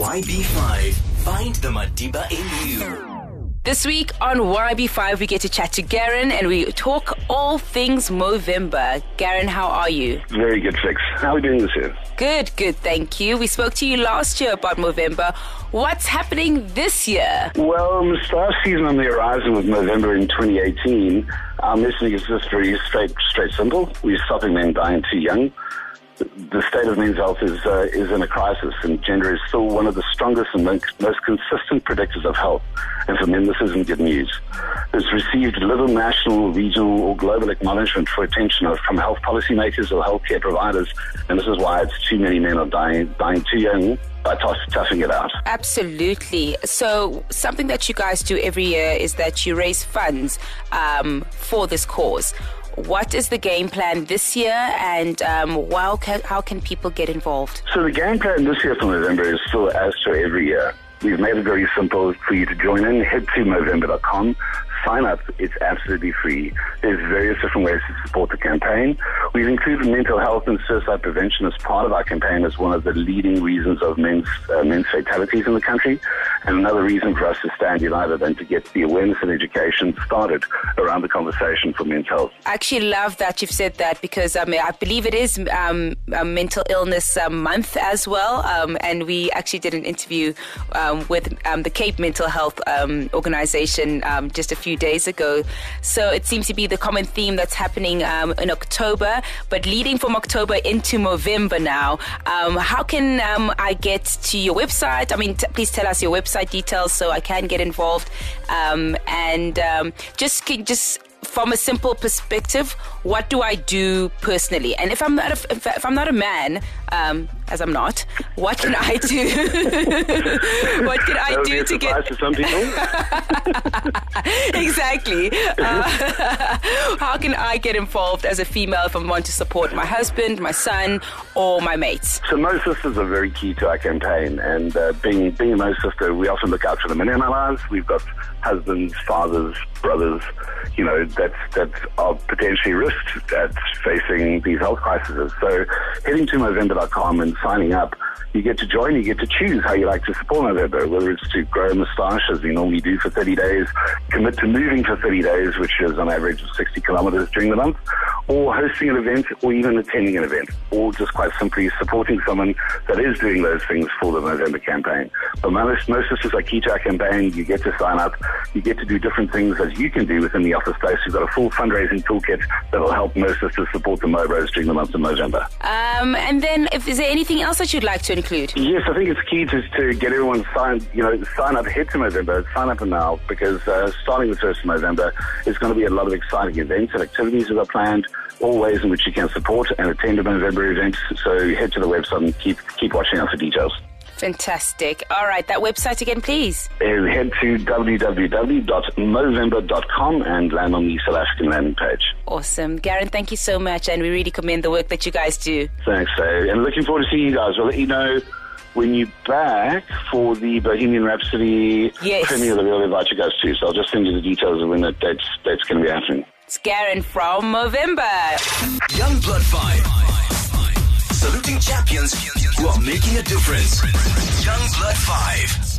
YB5. Find the Madiba in you. This week on YB5, we get to chat to Garen and we talk all things Movember. Garen, how are you? Very good, Fix. How are we doing this year? Good, good, thank you. We spoke to you last year about Movember. What's happening this year? Well, moustache season on the horizon with Movember in 2018. Our message is just very straight, simple. We're stopping men dying too young. The state of men's health is in a crisis, and gender is still one of the strongest and most consistent predictors of health. And for men, this isn't good news. It's received little national, regional, or global acknowledgement for attention from health policymakers or healthcare providers, and this is why it's too many men are dying too young by toughing it out. Absolutely. So something that you guys do every year is that you raise funds for this cause. What is the game plan this year, and how can people get involved? So the game plan this year for Movember is still as for every year. We've made it very simple for you to join in. Head to movember.com. Sign up. It's absolutely free. There's various different ways to support the campaign. We've included mental health and suicide prevention as part of our campaign as one of the leading reasons of men's fatalities in the country, and another reason for us to stand united and to get the awareness and education started around the conversation for men's health. I actually love that you've said that, because I believe it is Mental Illness Month as well, and we actually did an interview with the Cape Mental Health organization just a few days ago. So it seems to be the common theme that's happening in October, but leading from October into Movember now. How can I get to your website? I mean, please tell us your website details so I can get involved. Just from a simple perspective, what do I do personally? And if I'm not a man, as I'm not, what can I do? What can I do to get? To some people. Exactly. How can I get involved as a female if I want to support my husband, my son, or my mates? So Mo Sisters are very key to our campaign, and being a Mo Sister, we often look out for the men in our lives. We've got husbands, fathers, brothers, you know, that are potentially risked at facing these health crises. So heading to movember.com and signing up, you get to join, you get to choose how you like to support Movember, whether it's to grow a moustache, as we normally do for 30 days, commit to moving for 30 days, which is on average of 60 kilometers during the month, or hosting an event, or even attending an event, or just quite simply supporting someone that is doing those things for the Movember campaign. But Mo Sisters are key to our campaign. You get to sign up, you get to do different things that you can do within the office space. We've got a full fundraising toolkit that will help Mo Sisters support the Mobros during the month of Movember. And then, is there anything else that you'd like to include? Yes, I think it's key to get everyone signed. You know, sign up, head to Movember, sign up now, because starting the 1st of November, it's going to be a lot of exciting events and activities that are planned. All ways in which you can support and attend a Movember event. So head to the website and keep watching out for details. Fantastic. All right, that website again, please. Head to www.movember.com and land on the South African landing page. Awesome. Garen, thank you so much, and we really commend the work that you guys do. Thanks, Faye. And looking forward to seeing you guys. We'll let you know when you're back for the Bohemian Rhapsody premiere that we'll invite you guys to. So I'll just send you the details of when that date's going to be happening. It's Garen from Movember. Young Blood Five. Saluting champions who are making a difference. Young Blood Five.